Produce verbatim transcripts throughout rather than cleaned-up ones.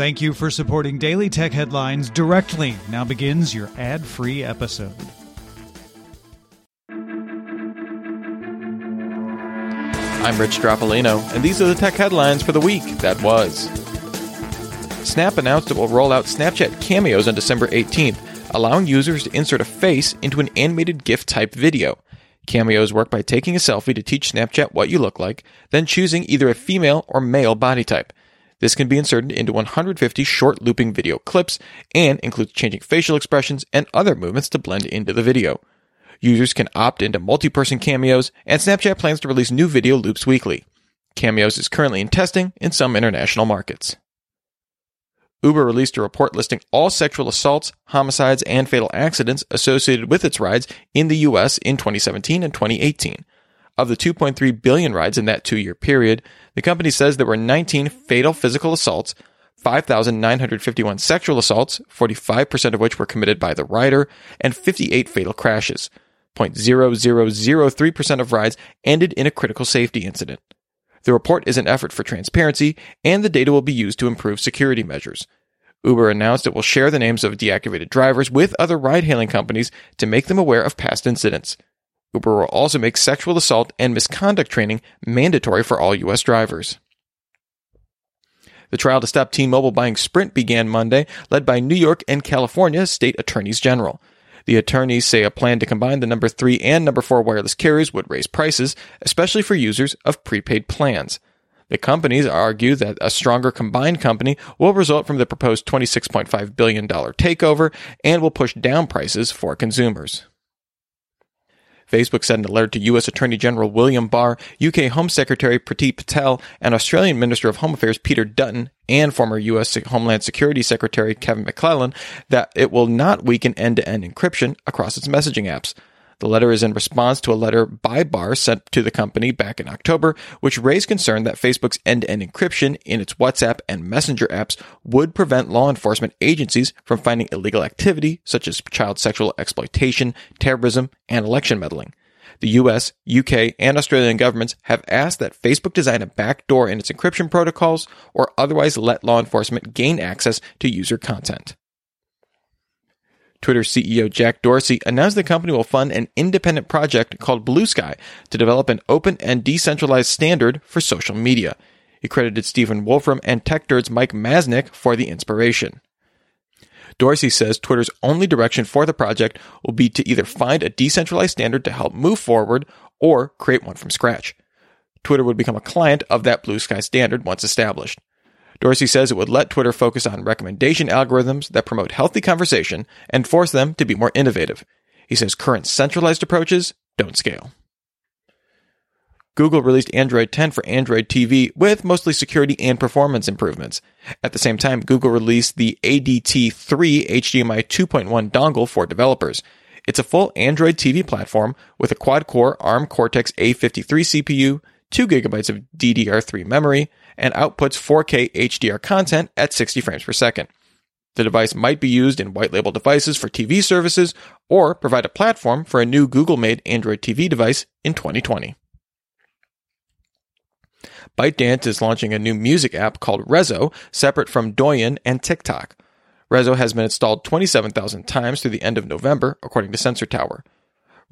Thank you for supporting Daily Tech Headlines directly. Now begins your ad-free episode. I'm Rich Droppolino, and these are the tech headlines for the week that was. Snap announced it will roll out Snapchat cameos on December eighteenth, allowing users to insert a face into an animated GIF-type video. Cameos work by taking a selfie to teach Snapchat what you look like, then choosing either a female or male body type. This can be inserted into one hundred fifty short looping video clips and includes changing facial expressions and other movements to blend into the video. Users can opt into multi-person cameos, and Snapchat plans to release new video loops weekly. Cameos is currently in testing in some international markets. Uber released a report listing all sexual assaults, homicides, and fatal accidents associated with its rides in the U S in twenty seventeen and twenty eighteen. Of the two point three billion rides in that two-year period, the company says there were nineteen fatal physical assaults, five thousand nine hundred fifty-one sexual assaults, forty-five percent of which were committed by the rider, and fifty-eight fatal crashes. zero point zero zero zero three percent of rides ended in a critical safety incident. The report is an effort for transparency, and the data will be used to improve security measures. Uber announced it will share the names of deactivated drivers with other ride-hailing companies to make them aware of past incidents. Uber will also make sexual assault and misconduct training mandatory for all U S drivers. The trial to stop T-Mobile buying Sprint began Monday, led by New York and California state attorneys general. The attorneys say a plan to combine the number three and number four wireless carriers would raise prices, especially for users of prepaid plans. The companies argue that a stronger combined company will result from the proposed twenty-six point five billion dollars takeover and will push down prices for consumers. Facebook sent an alert to U S Attorney General William Barr, U K Home Secretary Priti Patel, and Australian Minister of Home Affairs Peter Dutton, and former U S Homeland Security Secretary Kevin McClellan, that it will not weaken end-to-end encryption across its messaging apps. The letter is in response to a letter by Barr sent to the company back in October, which raised concern that Facebook's end-to-end encryption in its WhatsApp and Messenger apps would prevent law enforcement agencies from finding illegal activity such as child sexual exploitation, terrorism, and election meddling. The U S, U K, and Australian governments have asked that Facebook design a backdoor in its encryption protocols or otherwise let law enforcement gain access to user content. Twitter C E O Jack Dorsey announced the company will fund an independent project called Blue Sky to develop an open and decentralized standard for social media. He credited Stephen Wolfram and tech nerds Mike Masnick for the inspiration. Dorsey says Twitter's only direction for the project will be to either find a decentralized standard to help move forward or create one from scratch. Twitter would become a client of that Blue Sky standard once established. Dorsey says it would let Twitter focus on recommendation algorithms that promote healthy conversation and force them to be more innovative. He says current centralized approaches don't scale. Google released Android ten for Android T V with mostly security and performance improvements. At the same time, Google released the A D T three H D M I two point one dongle for developers. It's a full Android T V platform with a quad-core ARM Cortex A fifty-three C P U, two gigabytes of D D R three memory, and outputs four K H D R content at sixty frames per second. The device might be used in white-label devices for T V services or provide a platform for a new Google-made Android T V device in twenty twenty. ByteDance is launching a new music app called Rezo, separate from Douyin and TikTok. Rezo has been installed twenty-seven thousand times through the end of November, according to Sensor Tower.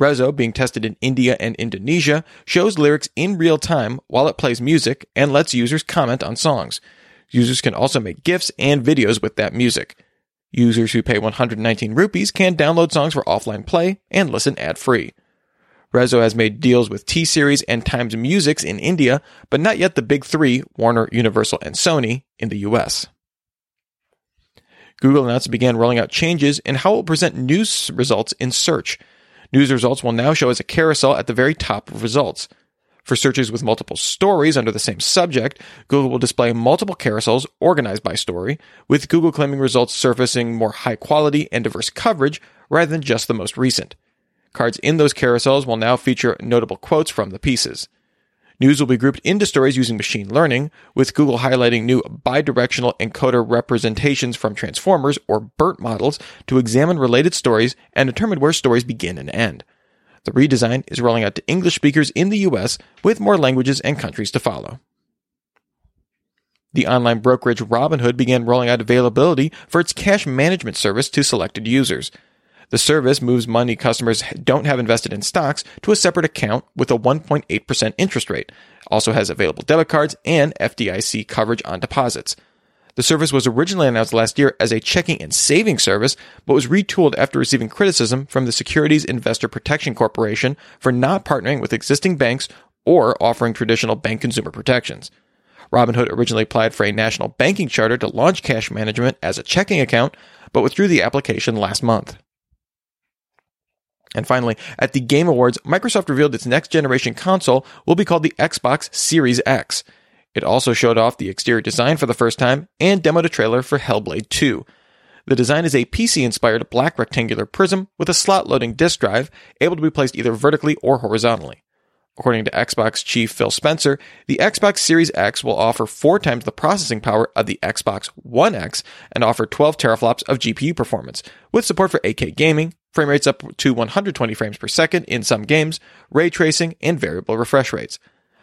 Rezo, being tested in India and Indonesia, shows lyrics in real time while it plays music and lets users comment on songs. Users can also make GIFs and videos with that music. Users who pay one hundred nineteen rupees can download songs for offline play and listen ad-free. Rezo has made deals with T-Series and Times Music in India, but not yet the big three, Warner, Universal, and Sony, in the U S. Google announced it began rolling out changes in how it will present news results in search. News results will now show as a carousel at the very top of results. For searches with multiple stories under the same subject, Google will display multiple carousels organized by story, with Google claiming results surfacing more high-quality and diverse coverage rather than just the most recent. Cards in those carousels will now feature notable quotes from the pieces. News will be grouped into stories using machine learning, with Google highlighting new bidirectional encoder representations from transformers or BERT models to examine related stories and determine where stories begin and end. The redesign is rolling out to English speakers in the U S, with more languages and countries to follow. The online brokerage Robinhood began rolling out availability for its cash management service to selected users. The service moves money customers don't have invested in stocks to a separate account with a one point eight percent interest rate. Also has available debit cards and F D I C coverage on deposits. The service was originally announced last year as a checking and saving service, but was retooled after receiving criticism from the Securities Investor Protection Corporation for not partnering with existing banks or offering traditional bank consumer protections. Robinhood originally applied for a national banking charter to launch cash management as a checking account, but withdrew the application last month. And finally, at the Game Awards, Microsoft revealed its next-generation console will be called the Xbox Series X. It also showed off the exterior design for the first time and demoed a trailer for Hellblade two. The design is a P C-inspired black rectangular prism with a slot-loading disk drive able to be placed either vertically or horizontally. According to Xbox chief Phil Spencer, the Xbox Series X will offer four times the processing power of the Xbox One X and offer twelve teraflops of G P U performance, with support for eight K gaming, frame rates up to one hundred twenty frames per second in some games, ray tracing, and variable refresh rates.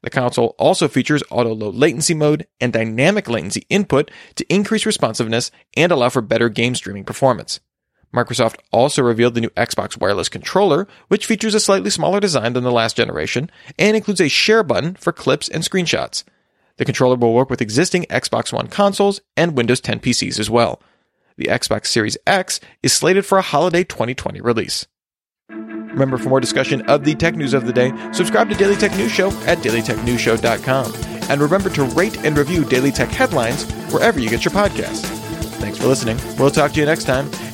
The console also features auto low latency mode and dynamic latency input to increase responsiveness and allow for better game streaming performance. Microsoft also revealed the new Xbox wireless controller, which features a slightly smaller design than the last generation and includes a share button for clips and screenshots. The controller will work with existing Xbox One consoles and Windows ten P Cs as well. The Xbox Series X is slated for a holiday twenty twenty release. Remember, for more discussion of the tech news of the day, subscribe to Daily Tech News Show at daily tech news show dot com. And remember to rate and review Daily Tech Headlines wherever you get your podcasts. Thanks for listening. We'll talk to you next time.